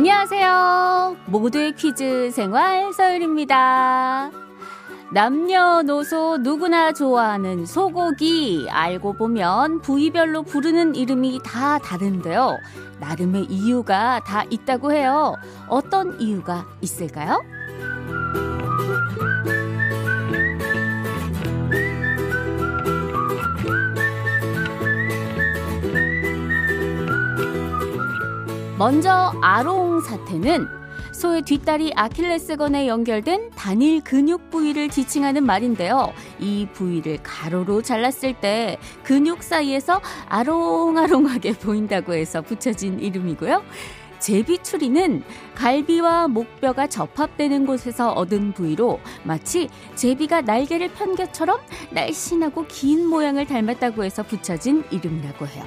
안녕하세요. 모두의 퀴즈 생활 서유리입니다. 남녀노소 누구나 좋아하는 소고기, 알고 보면 부위별로 부르는 이름이 다 다른데요. 나름의 이유가 다 있다고 해요. 어떤 이유가 있을까요? 먼저 아롱 사태는 소의 뒷다리 아킬레스건에 연결된 단일 근육 부위를 지칭하는 말인데요. 이 부위를 가로로 잘랐을 때 근육 사이에서 아롱아롱하게 보인다고 해서 붙여진 이름이고요. 제비추리는 갈비와 목뼈가 접합되는 곳에서 얻은 부위로 마치 제비가 날개를 편 것처럼 날씬하고 긴 모양을 닮았다고 해서 붙여진 이름이라고 해요.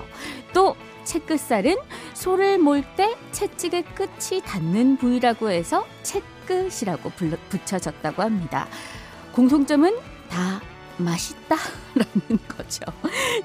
또 채끝살은 소를 몰 때 채찍의 끝이 닿는 부위라고 해서 채끝이라고 붙여졌다고 합니다. 공통점은 다 맛있다라는 거죠.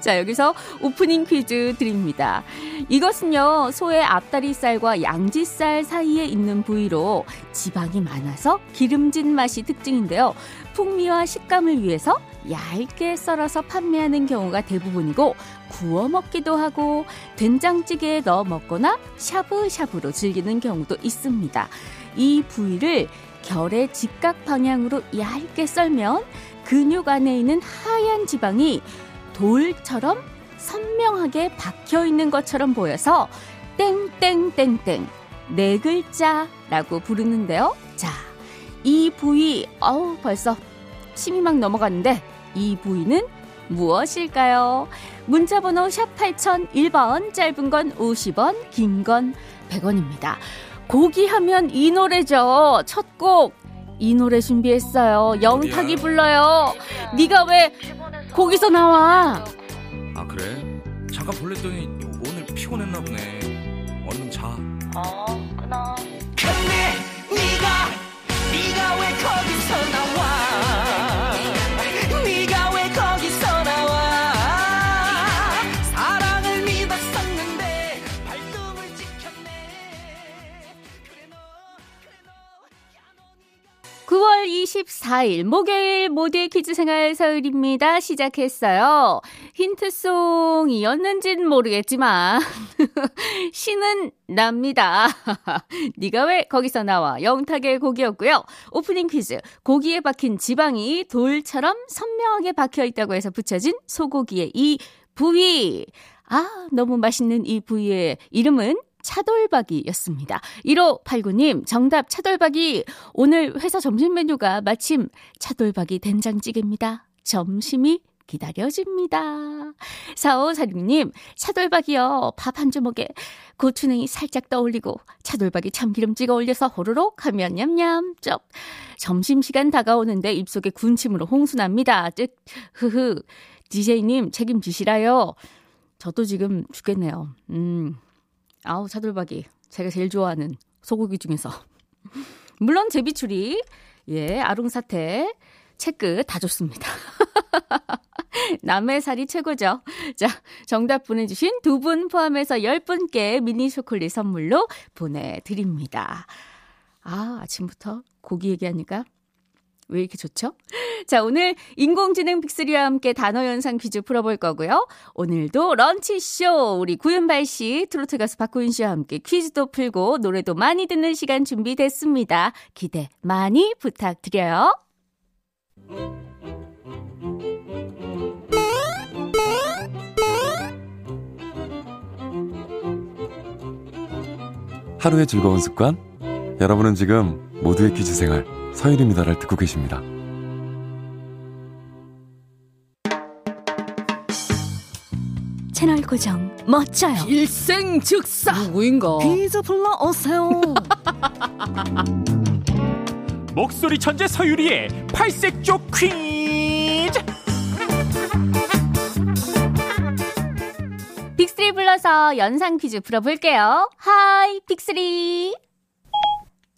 자, 여기서 오프닝 퀴즈 드립니다. 이것은요, 소의 앞다리살과 양지살 사이에 있는 부위로 지방이 많아서 기름진 맛이 특징인데요. 풍미와 식감을 위해서 얇게 썰어서 판매하는 경우가 대부분이고, 구워 먹기도 하고 된장찌개에 넣어 먹거나 샤브샤브로 즐기는 경우도 있습니다. 이 부위를 결의 직각 방향으로 얇게 썰면 근육 안에 있는 하얀 지방이 돌처럼 선명하게 박혀있는 것처럼 보여서 땡땡땡땡, 네 글자라고 부르는데요. 자, 이 부위, 벌써 침이 막 넘어갔는데 이 부위는 무엇일까요? 문자번호 샵 8001번, 짧은 건 50원, 긴 건 100원입니다. 고기 하면 이 노래죠. 첫 곡 이 노래 준비했어요. 영탁이 불러요. 네가 왜 거기서 나와? 아, 그래? 잠깐 볼랬더니 오늘 피곤했나 보네. 얼른 자. 끊어. 근데 네가 왜 거기서 나와? 네가 왜 거기서 나와? 사랑을 믿었었는데 발톱을 지켰네. 그래 너, 9월 24일 목요일 모두의 퀴즈생활 서유리입니다. 시작했어요. 힌트송이었는지는 모르겠지만 신은 납니다. 네가 왜 거기서 나와, 영탁의 곡이었고요. 오프닝 퀴즈, 고기에 박힌 지방이 돌처럼 선명하게 박혀있다고 해서 붙여진 소고기의 이 부위, 너무 맛있는 이 부위의 이름은 차돌박이였습니다. 1589님, 정답 차돌박이. 오늘 회사 점심 메뉴가 마침 차돌박이 된장찌개입니다. 점심이 기다려집니다. 4546님, 차돌박이요. 밥 한 주먹에 고추냉이 살짝 떠올리고 차돌박이 참기름 찍어 올려서 호로록 하면 냠냠 쩝. 점심시간 다가오는데 입속에 군침으로 홍수납니다. 즉, 흐흐. DJ님 책임지시라요. 저도 지금 죽겠네요. 차돌박이. 제가 제일 좋아하는 소고기 중에서. 물론 제비추리, 아롱사태, 채끝 다 좋습니다. 남의 살이 최고죠. 자, 정답 보내주신 두 분 포함해서 10분께 미니 초콜릿 선물로 보내드립니다. 아침부터 고기 얘기하니까 왜 이렇게 좋죠? 자, 오늘 인공지능 빅스리와 함께 단어 연상 퀴즈 풀어볼 거고요. 오늘도 런치쇼, 우리 구윤발 씨, 트로트 가수 박구윤 씨와 함께 퀴즈도 풀고 노래도 많이 듣는 시간 준비됐습니다. 기대 많이 부탁드려요. 하루의 즐거운 습관, 여러분은 지금 모두의 퀴즈 생활 서유리입니다를 듣고 계십니다. 채널 고정 멋져요. 일생 즉사 누구인가? 퀴즈 불러오세요. 목소리 천재 서유리의 팔색조 퀴즈. 빅3 불러서 연상 퀴즈 풀어볼게요. 하이, 빅3.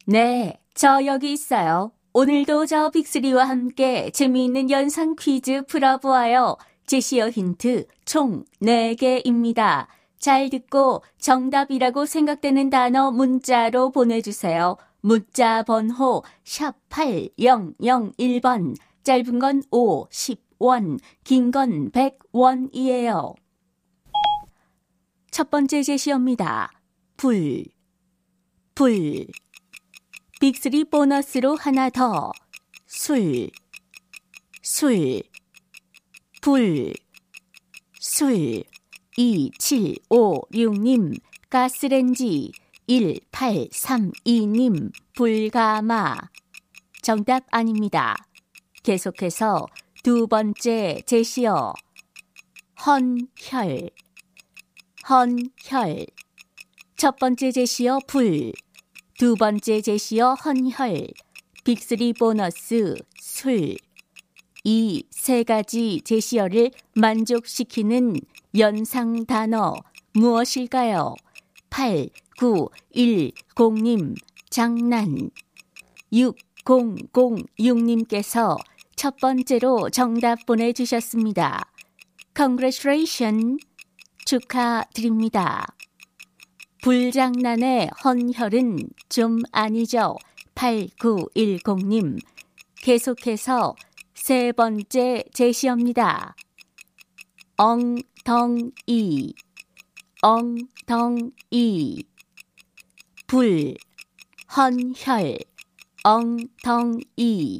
네, 저 여기 있어요. 오늘도 저 빅3와 함께 재미있는 연상 퀴즈 풀어보아요. 제시어 힌트 총 4개입니다. 잘 듣고 정답이라고 생각되는 단어 문자로 보내주세요. 문자 번호 샵 8001번, 짧은 건 5, 10원, 긴 건 100원이에요. 첫 번째 제시어입니다. 불, 불. 빅3 보너스로 하나 더. 술, 술. 불, 술. 2756님, 가스렌지. 1832님, 불가마. 정답 아닙니다. 계속해서 두 번째 제시어. 헌혈, 헌혈. 첫 번째 제시어 불, 두 번째 제시어 헌혈, 빅3 보너스 술. 이 세 가지 제시어를 만족시키는 연상 단어 무엇일까요? 8910님, 장난. 6006님께서 첫 번째로 정답 보내주셨습니다. Congratulations, 축하드립니다. 불장난의 헌혈은 좀 아니죠. 8910님. 계속해서 세 번째 제시어입니다. 엉덩이, 엉덩이. 불, 헌혈, 엉덩이.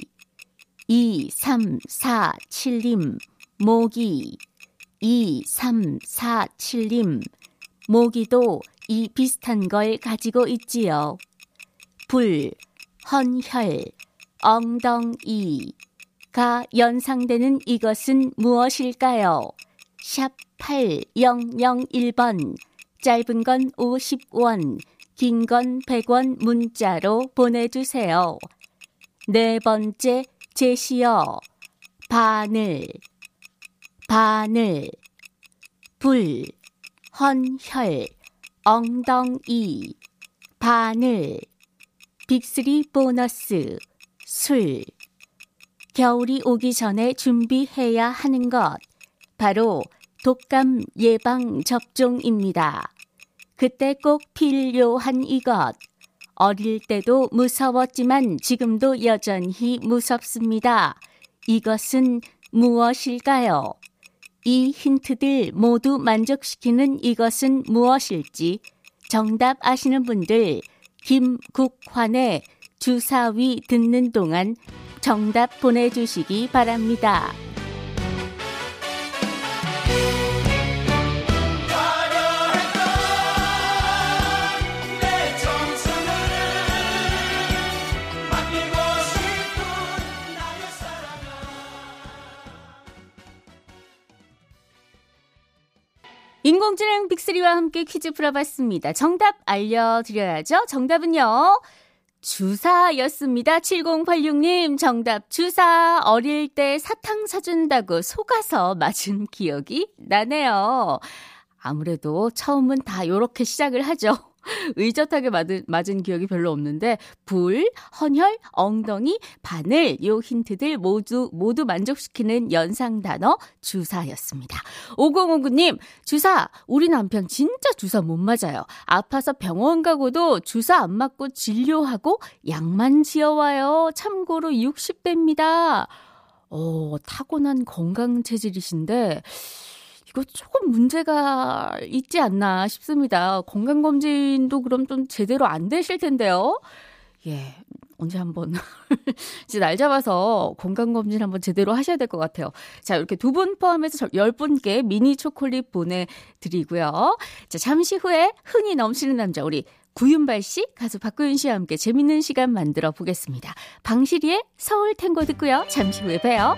2347님, 모기. 2347님, 모기도 이 비슷한 걸 가지고 있지요. 불, 헌혈, 엉덩이가 연상되는 이것은 무엇일까요? 샵 8001번, 짧은 건 50원, 긴 건 100원 문자로 보내주세요. 네 번째 제시어. 바늘, 바늘. 불, 헌혈, 엉덩이. 바늘. 빅3 보너스 술. 겨울이 오기 전에 준비해야 하는 것, 바로 독감 예방 접종입니다. 그때 꼭 필요한 이것. 어릴 때도 무서웠지만 지금도 여전히 무섭습니다. 이것은 무엇일까요? 이 힌트들 모두 만족시키는 이것은 무엇일지 정답 아시는 분들, 김국환의 주사위 듣는 동안 정답 보내주시기 바랍니다. 인공지능 빅3와 함께 퀴즈 풀어봤습니다. 정답 알려드려야죠. 정답은요, 주사였습니다. 7086님, 정답 주사. 어릴 때 사탕 사준다고 속아서 맞은 기억이 나네요. 아무래도 처음은 다 이렇게 시작을 하죠. 의젓하게 맞은 기억이 별로 없는데, 불, 헌혈, 엉덩이, 바늘, 요 힌트들 모두 만족시키는 연상 단어 주사였습니다. 5059님, 주사. 우리 남편 진짜 주사 못 맞아요. 아파서 병원 가고도 주사 안 맞고 진료하고 약만 지어와요. 참고로 60대입니다. 타고난 건강 체질이신데 이거 조금 문제가 있지 않나 싶습니다. 건강검진도 그럼 좀 제대로 안 되실 텐데요. 예, 언제 한번 이제 날 잡아서 건강검진 한번 제대로 하셔야 될 것 같아요. 자, 이렇게 두 분 포함해서 10분께 미니 초콜릿 보내드리고요. 자, 잠시 후에 흥이 넘치는 남자, 우리 구윤발 씨, 가수 박구윤 씨와 함께 재밌는 시간 만들어 보겠습니다. 방시리의 서울 탱고 듣고요. 잠시 후에 봬요.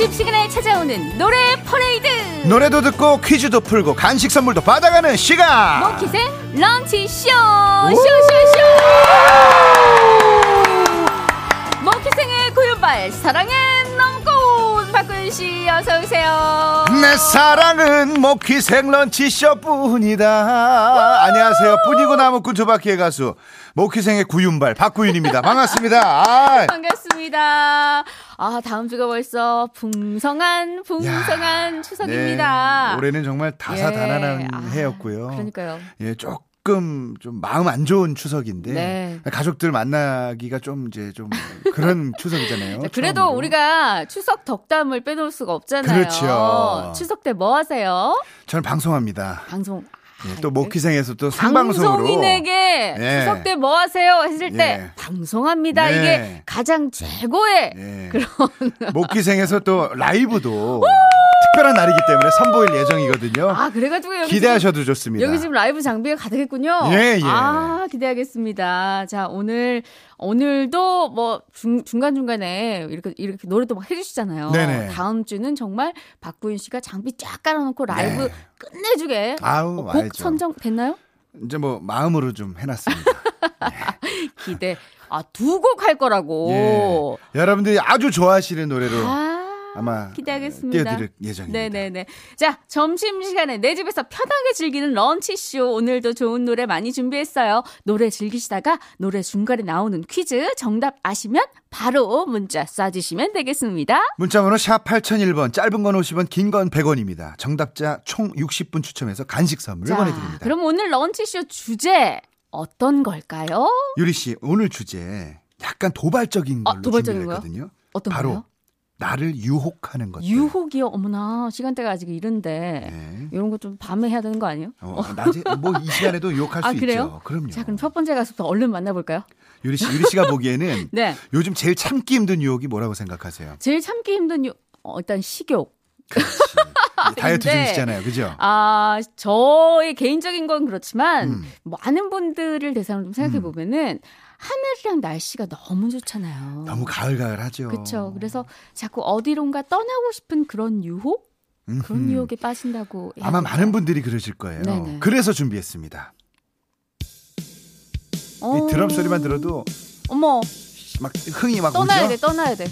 점심 시간에 찾아오는 노래 퍼레이드. 노래도 듣고 퀴즈도 풀고 간식 선물도 받아가는 시간. 몽키의 런치 쇼. 쇼쇼쇼. 몽키생의 구윤발 사랑의 넘고 박구윤 씨 어서 오세요. 내 사랑은 모키생 런치쇼뿐이다. 안녕하세요. 뿐이고 나무꾼 조바퀴의 가수 모키생의 구윤발 박구윤입니다. 반갑습니다. 아이. 반갑습니다. 아, 다음 주가 벌써 풍성한 야, 추석입니다. 네, 올해는 정말 다사다난한 해였고요. 그러니까요. 예, 조금 좀 마음 안 좋은 추석인데 가족들 만나기가 좀 이제 좀 그런 추석이잖아요. 그래도 처음으로. 우리가 추석 덕담을 빼놓을 수가 없잖아요. 그렇죠. 추석 때 뭐 하세요? 저는 방송합니다. 방송. 예, 또 모키생에서 또 생방송으로 방송인에게 추석 때 뭐 하세요 했을 때 방송합니다. 이게 가장 최고의 그런 모키생에서 또 라이브도 특별한 날이기 때문에 선보일 예정이거든요. 아, 그래가지고 기대하셔도 좋습니다. 여기 지금 라이브 장비가 가득했군요. 예. 아, 기대하겠습니다. 자, 오늘도 뭐 중간중간에 이렇게 노래도 막 해주시잖아요. 네네. 다음 주는 정말 박구윤 씨가 장비 쫙 깔아놓고 라이브 끝내주게. 아우, 곡 알죠. 선정 됐나요? 이제 뭐 마음으로 좀 해놨습니다. 기대. 아, 두 곡 할 거라고. 예. 여러분들이 아주 좋아하시는 노래로. 아마 기대하겠습니다. 띄워드릴 예정입니다. 네네네. 자, 점심시간에 내 집에서 편하게 즐기는 런치쇼. 오늘도 좋은 노래 많이 준비했어요. 노래 즐기시다가 노래 중간에 나오는 퀴즈 정답 아시면 바로 문자 쏴주시면 되겠습니다. 문자번호 샵 8001번, 짧은 건 50원, 긴 건 100원입니다. 정답자 총 60분 추첨해서 간식 선물 보내드립니다. 그럼 오늘 런치쇼 주제 어떤 걸까요? 유리 씨, 오늘 주제 약간 도발적인 걸로 준비했거든요. 어떤 바로 거요? 나를 유혹하는 것들. 유혹이요? 어머나, 시간대가 아직 이른데 이런 거 좀 밤에 해야 되는 거 아니에요? 낮에 뭐 이 시간에도 유혹할 수 그래요? 있죠. 그럼요. 자, 그럼 첫 번째 가수부터 얼른 만나볼까요? 유리 씨가 보기에는 요즘 제일 참기 힘든 유혹이 뭐라고 생각하세요? 제일 참기 힘든 유혹 일단 식욕. 그렇지. 다이어트 중이시잖아요, 그죠? 아, 저의 개인적인 건 그렇지만 많은 분들을 대상으로 좀 생각해 보면은. 하늘이랑 날씨가 너무 좋잖아요. 너무 가을가을하죠. 그렇죠. 그래서 자꾸 어디론가 떠나고 싶은 그런 유혹? 그런 유혹에 빠진다고. 아마 많은 분들이 그러실 거예요. 네네. 그래서 준비했습니다. 이 드럼 소리만 들어도 어머, 막 흥이 막 떠나야 오죠? 돼, 떠나야 돼.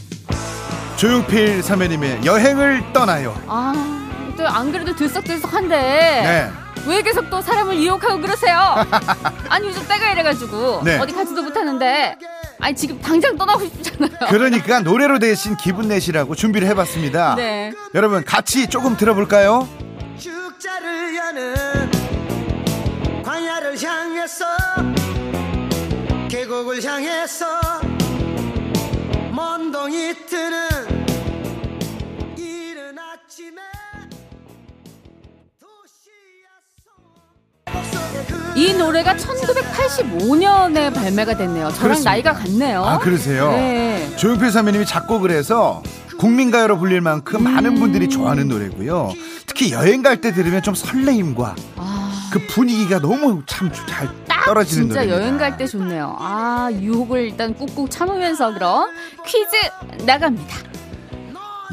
조용필 선배님의 여행을 떠나요. 아, 또 안 그래도 들썩들썩한데. 네. 왜 계속 또 사람을 유혹하고 그러세요? 아니, 요즘 때가 이래가지고 어디 가지도 못하는데. 아니, 지금 당장 떠나고 싶잖아요. 그러니까 노래로 대신 기분 내시라고 준비를 해봤습니다. 네. 여러분 같이 조금 들어볼까요? 축자를 여는 광야를 향했어, 계곡을 향했어, 먼 동이 트는 이른 아침에. 이 노래가 1985년에 발매가 됐네요. 저랑 그렇습니다. 나이가 같네요. 아, 그러세요? 네. 조용필 선배님이 작곡을 해서 국민가요로 불릴 만큼 많은 분들이 좋아하는 노래고요. 특히 여행 갈 때 들으면 좀 설레임과 그 분위기가 너무 참 잘 떨어지는 노래입니다. 진짜 여행 갈 때 좋네요. 아, 유혹을 일단 꾹꾹 참으면서 그럼 퀴즈 나갑니다.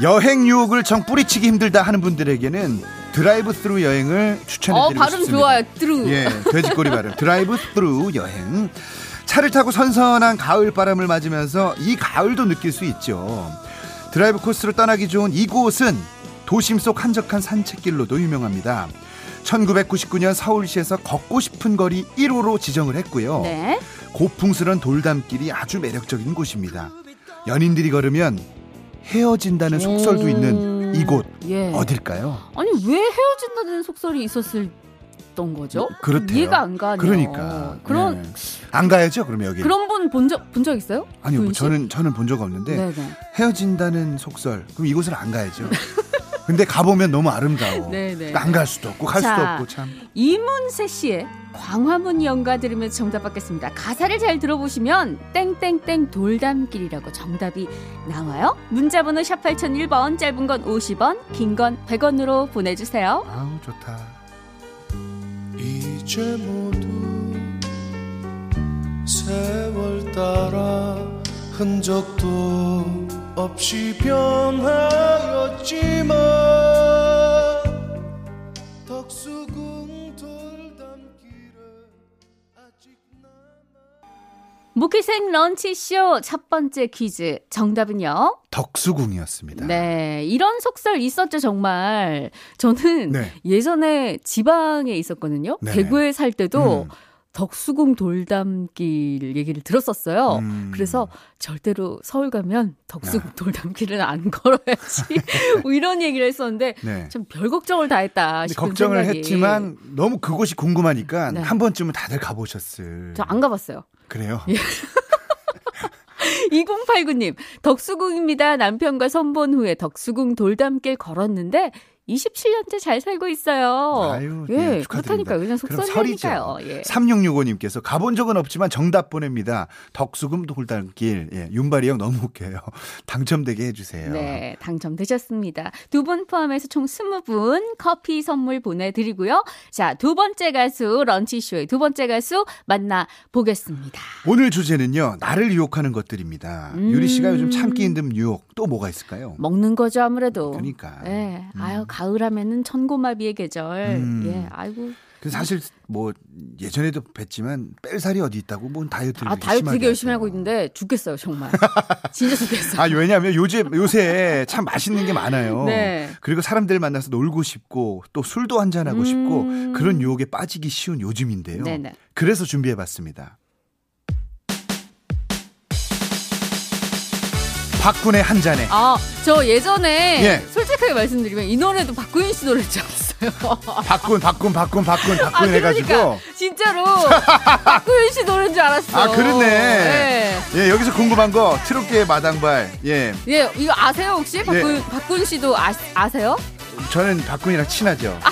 여행 유혹을 정 뿌리치기 힘들다 하는 분들에게는 드라이브 스루 여행을 추천해드리고 발음 싶습니다. 좋아요. 스루. 예, 돼지꼬리 발음. 드라이브 스루 여행. 차를 타고 선선한 가을 바람을 맞으면서 이 가을도 느낄 수 있죠. 드라이브 코스로 떠나기 좋은 이곳은 도심 속 한적한 산책길로도 유명합니다. 1999년 서울시에서 걷고 싶은 거리 1호로 지정을 했고요. 네. 고풍스런 돌담길이 아주 매력적인 곳입니다. 연인들이 걸으면 헤어진다는 속설도 있는 이곳 어딜까요? 아니, 왜 헤어진다는 속설이 있었던 거죠? 그렇대요. 이해가 안 가네요. 그러니까 그런 안 가야죠. 그러면 여기 그런 분 본 적 있어요? 아니요, 뭐 저는 본 적 없는데 헤어진다는 속설 그럼 이곳을 안 가야죠. 근데 가보면 너무 아름다워. 그러니까 안 갈 수도 없고 갈 수도 없고 참. 이문세 씨의 광화문 연가 들으면서 정답 받겠습니다. 가사를 잘 들어보시면 땡땡땡 돌담길이라고 정답이 나와요. 문자번호 샵 8001번, 짧은 건 50원, 긴 건 100원으로 보내주세요. 아우, 좋다. 이제 모두 세월 따라 흔적도 없이 변하였지만 덕수궁 돌담길에 아직 모퀴생 런치쇼 첫 번째 퀴즈 정답은요? 덕수궁이었습니다. 네, 이런 속설 있었죠 정말. 저는 네. 예전에 지방에 있었거든요. 네. 대구에 살 때도 덕수궁 돌담길 얘기를 들었었어요. 그래서 절대로 서울 가면 덕수궁 돌담길은 안 걸어야지 뭐 이런 얘기를 했었는데 네. 참 별 걱정을 다 했다 싶은 걱정을 생각이. 했지만 너무 그곳이 궁금하니까 네. 한 번쯤은 다들 가보셨을. 저 안 가봤어요. 그래요? 2089님 덕수궁입니다. 남편과 선본 후에 덕수궁 돌담길 걸었는데 27년째 잘 살고 있어요. 아유, 예, 네, 그렇다니까요. 그냥 속설이니까요. 예. 3665님께서 가본 적은 없지만 정답 보냅니다. 덕수궁 돌담길. 예, 윤발이 형 너무 웃겨요. 당첨되게 해주세요. 네, 당첨되셨습니다. 두 분 포함해서 총 20분 커피 선물 보내드리고요. 자, 두 번째 가수 런치쇼의 두 번째 가수 만나보겠습니다. 오늘 주제는요. 나를 유혹하는 것들입니다. 유리 씨가 요즘 참기 힘든 유혹 또 뭐가 있을까요? 먹는 거죠 아무래도. 그러니까. 예, 아유. 가을하면은 천고마비의 계절. 예, 아이고. 그 사실 뭐 예전에도 뵀지만 뺄 살이 어디 있다고 뭐 다이어트를 다이어트 되게 열심히 하고 있는데 죽겠어요 정말. 진짜 죽겠어요. 아 왜냐하면 요새 참 맛있는 게 많아요. 네. 그리고 사람들 만나서 놀고 싶고 또 술도 한잔 하고 싶고 그런 유혹에 빠지기 쉬운 요즘인데요. 네네. 그래서 준비해봤습니다. 박군의 한 잔에. 아, 저 예전에 예. 솔직하게 말씀드리면 이 노래도 박구윤 씨 노래인 줄 알았어요. 박군 해가지고. 그러니까, 진짜로 박구윤 씨 노래인 줄 알았어. 아, 그렇네. 네. 예, 여기서 궁금한 거 트로트의 마당발. 예. 예, 이거 아세요 혹시? 박구윤 씨도 아세요? 저는 박군이랑 친하죠. 아.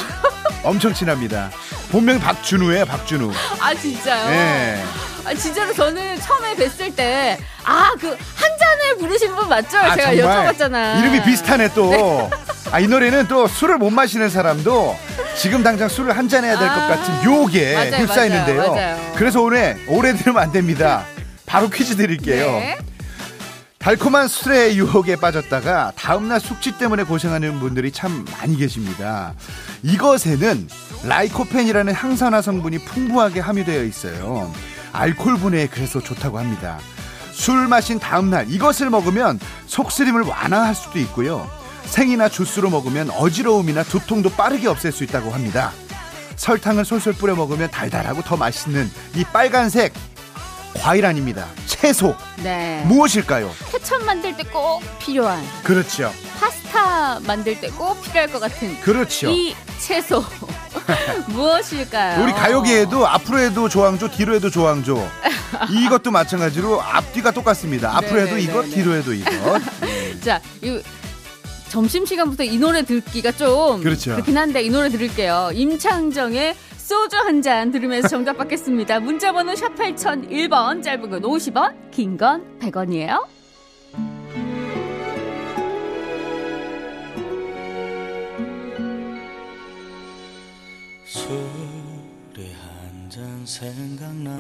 엄청 친합니다. 본명 박준우예요, 박준우. 아, 진짜요? 예. 아, 진짜로 저는 처음에 뵀을 때, 아, 그, 한 잔을 부르신 분 맞죠? 아, 제가 여쭤봤잖아. 이름이 비슷하네, 또. 네. 아, 이 노래는 또 술을 못 마시는 사람도 지금 당장 술을 한 잔 해야 될 것 같은 요게 휩싸이는데요. 맞아요. 그래서 오늘, 오래 들으면 안 됩니다. 바로 퀴즈 드릴게요. 네. 달콤한 술의 유혹에 빠졌다가 다음날 숙취 때문에 고생하는 분들이 참 많이 계십니다. 이것에는 라이코펜이라는 항산화 성분이 풍부하게 함유되어 있어요. 알코올 분해에 그래서 좋다고 합니다. 술 마신 다음날 이것을 먹으면 속쓰림을 완화할 수도 있고요. 생이나 주스로 먹으면 어지러움이나 두통도 빠르게 없앨 수 있다고 합니다. 설탕을 솔솔 뿌려 먹으면 달달하고 더 맛있는 이 빨간색 과일 아닙니다. 채소. 네. 무엇일까요? 케첩 만들 때 꼭 필요한. 그렇죠. 파스타 만들 때 꼭 필요할 것 같은. 그렇죠. 이 채소. 무엇일까요? 우리 가요계에도 앞으로 해도 조항조, 뒤로 해도 조항조. 이것도 마찬가지로 앞뒤가 똑같습니다. 앞으로 네네, 해도 이것, 네네. 뒤로 해도 이것. 자, 이 점심시간부터 이 노래 듣기가 좀 그렇죠. 그렇긴 한데 이 노래 들을게요. 임창정의 소주 한 잔 들으면서 정답 받겠습니다. 문자번호 샵 8001번, 짧은 건 50원, 긴 건 100원이에요. 술이 한 잔 생각나는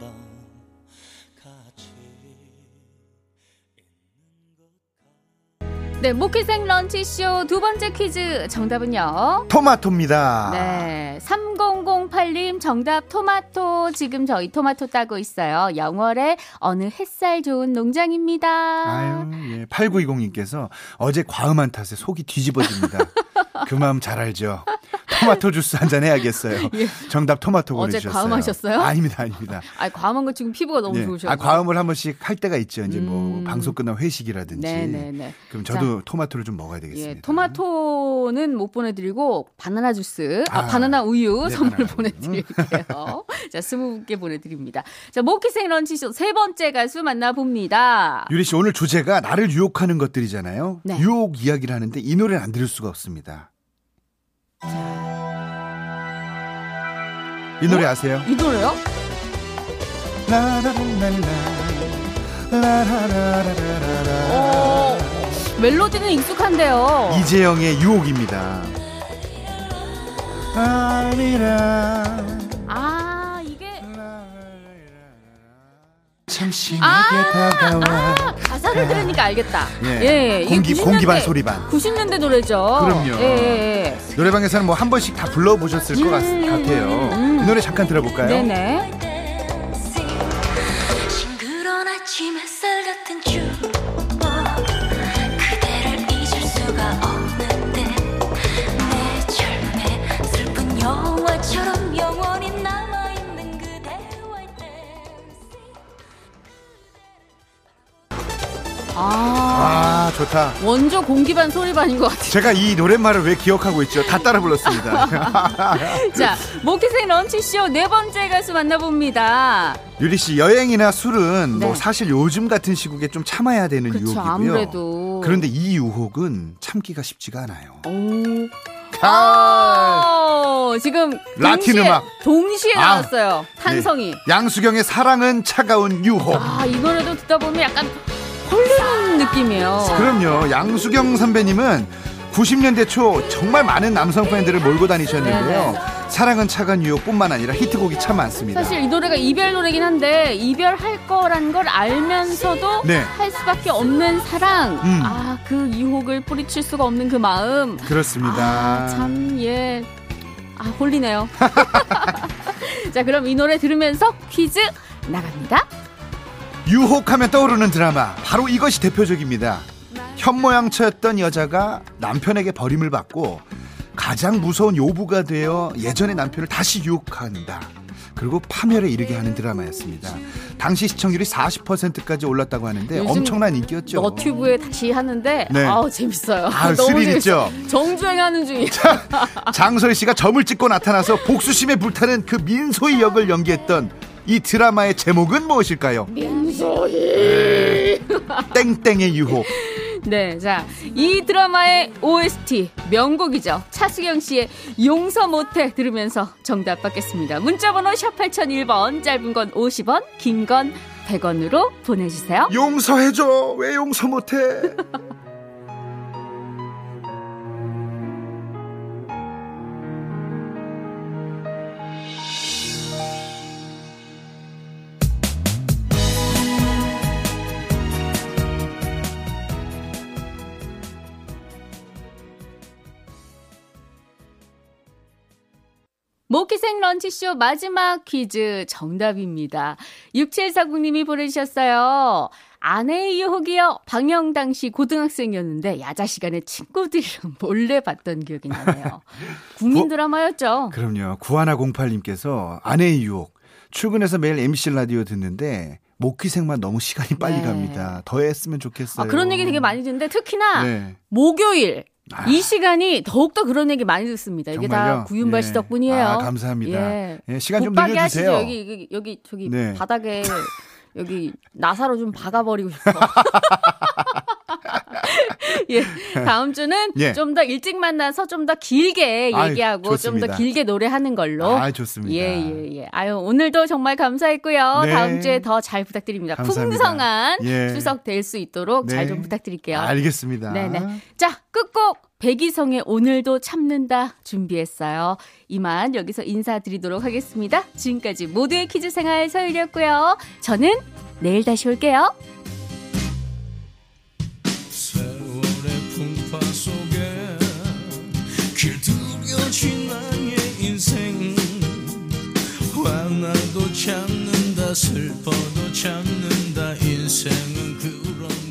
밤 같이 네, 모퀴생 런치쇼 두 번째 퀴즈 정답은요? 토마토입니다. 네, 3008님 정답 토마토. 지금 저희 토마토 따고 있어요. 영월의 어느 햇살 좋은 농장입니다. 아유, 예. 8920님께서 어제 과음한 탓에 속이 뒤집어집니다. 그 마음 잘 알죠. 토마토 주스 한잔 해야겠어요. 예. 정답 토마토 보내주셨어요. 어제 과음하셨어요? 아닙니다. 아, 과음한 거 지금 피부가 너무 예. 좋으셔서. 아, 과음을 한 번씩 할 때가 있죠. 이제 뭐 방송 끝나면 회식이라든지. 네네네. 그럼 저도 자, 토마토를 좀 먹어야 되겠습니다. 예. 토마토는 못 보내드리고 바나나 주스, 바나나 우유 네, 선물 보내드릴게요. 자, 20개 보내드립니다. 자, 모키생 런치쇼 세 번째 가수 만나봅니다. 유리 씨 오늘 주제가 나를 유혹하는 것들이잖아요. 네. 유혹 이야기를 하는데 이 노래는 안 들을 수가 없습니다. 이 노래 아세요? 이 노래요? 오, 멜로디는 익숙한데요. 이재영의 유혹입니다. 아 이게 당신에게 다가와. 가사를 들으니까 알겠다. 예. 예. 공기반 소리반. 90년대 노래죠. 그럼요. 예. 노래방에서는 뭐 한 번씩 다 불러보셨을 것 같아요. 이 노래 잠깐 들어볼까요? 네네. 싱그러운 아침 햇살 같은 주옥 그대를 잊을 수가 없는데 내 젊음에 슬픈 영화처럼 영원히 남아있는 그대와의 댄스. 아 좋다. 원조 공기반 소리반인 것 같아요. 제가 이 노랫말을 왜 기억하고 있죠? 다 따라 불렀습니다. 자, 모키생 런치쇼 네 번째 가수 만나봅니다. 유리씨, 여행이나 술은 네. 뭐 사실 요즘 같은 시국에 좀 참아야 되는 그쵸, 유혹이고요. 아무래도. 그런데 이 유혹은 참기가 쉽지가 않아요. 오. 지금 라틴 음악 동시에 나왔어요. 탄성이. 네. 양수경의 사랑은 차가운 유혹. 아, 이 노래도 듣다 보면 약간 홀리는 느낌이에요. 그럼요. 양수경 선배님은 90년대 초 정말 많은 남성 팬들을 몰고 다니셨는데요. 네네. 사랑은 차가운 유혹뿐만 아니라 히트곡이 참 많습니다. 사실 이 노래가 이별 노래긴 한데 이별할 거란 걸 알면서도 네. 할 수밖에 없는 사랑. 아, 그 유혹을 뿌리칠 수가 없는 그 마음. 그렇습니다. 아, 참 예. 아, 홀리네요. 자, 그럼 이 노래 들으면서 퀴즈 나갑니다. 유혹하면 떠오르는 드라마, 바로 이것이 대표적입니다. 현모양처였던 여자가 남편에게 버림을 받고 가장 무서운 요부가 되어 예전의 남편을 다시 유혹한다. 그리고 파멸에 이르게 하는 드라마였습니다. 당시 시청률이 40%까지 올랐다고 하는데 엄청난 인기였죠. 너튜브에 다시 하는데 네. 아우 재밌어요. 아우, 너무 재밌죠. 정주행하는 중이에요. 장소희 씨가 점을 찍고 나타나서 복수심에 불타는 그 민소희 역을 연기했던 이 드라마의 제목은 무엇일까요? 민소희 땡땡의 유혹. 네, 자, 이 드라마의 OST 명곡이죠. 차수경 씨의 용서 못해 들으면서 정답 받겠습니다. 문자번호 샵 8001번, 짧은 건 50원, 긴 건 100원으로 보내주세요. 용서해줘, 왜 용서 못해? 모키생 런치쇼 마지막 퀴즈 정답입니다. 6740님이 보내주셨어요. 아내의 유혹이요. 방영 당시 고등학생이었는데 야자 시간에 친구들이랑 몰래 봤던 기억이 나네요. 국민 드라마였죠. 그럼요. 9108님께서 아내의 유혹. 출근해서 매일 MBC 라디오 듣는데 모키생만 너무 시간이 빨리 네. 갑니다. 더 했으면 좋겠어요. 아, 그런 얘기 되게 많이 듣는데 특히나 네. 목요일. 이 시간이 더욱더 그런 얘기 많이 듣습니다. 이게 정말요? 다 구윤발 씨 덕분이에요. 아, 감사합니다. 예. 예, 시간 좀 늘려주세요. 여기 저기 네. 바닥에 여기 나사로 좀 박아버리고 싶어. 예, 다음 주는 예. 좀 더 일찍 만나서 좀 더 길게 얘기하고 좀 더 길게 노래하는 걸로. 아, 좋습니다. 예. 아유, 오늘도 정말 감사했고요. 네. 다음 주에 더 잘 부탁드립니다. 감사합니다. 풍성한 예. 추석 될 수 있도록 네. 잘 좀 부탁드릴게요. 알겠습니다. 네네. 자, 끝곡 백이성의 오늘도 참는다 준비했어요. 이만 여기서 인사드리도록 하겠습니다. 지금까지 모두의 퀴즈생활 서유리였고요. 저는 내일 다시 올게요. 길들여진 나의 인생 화나도 참는다 슬퍼도 참는다 인생은 그런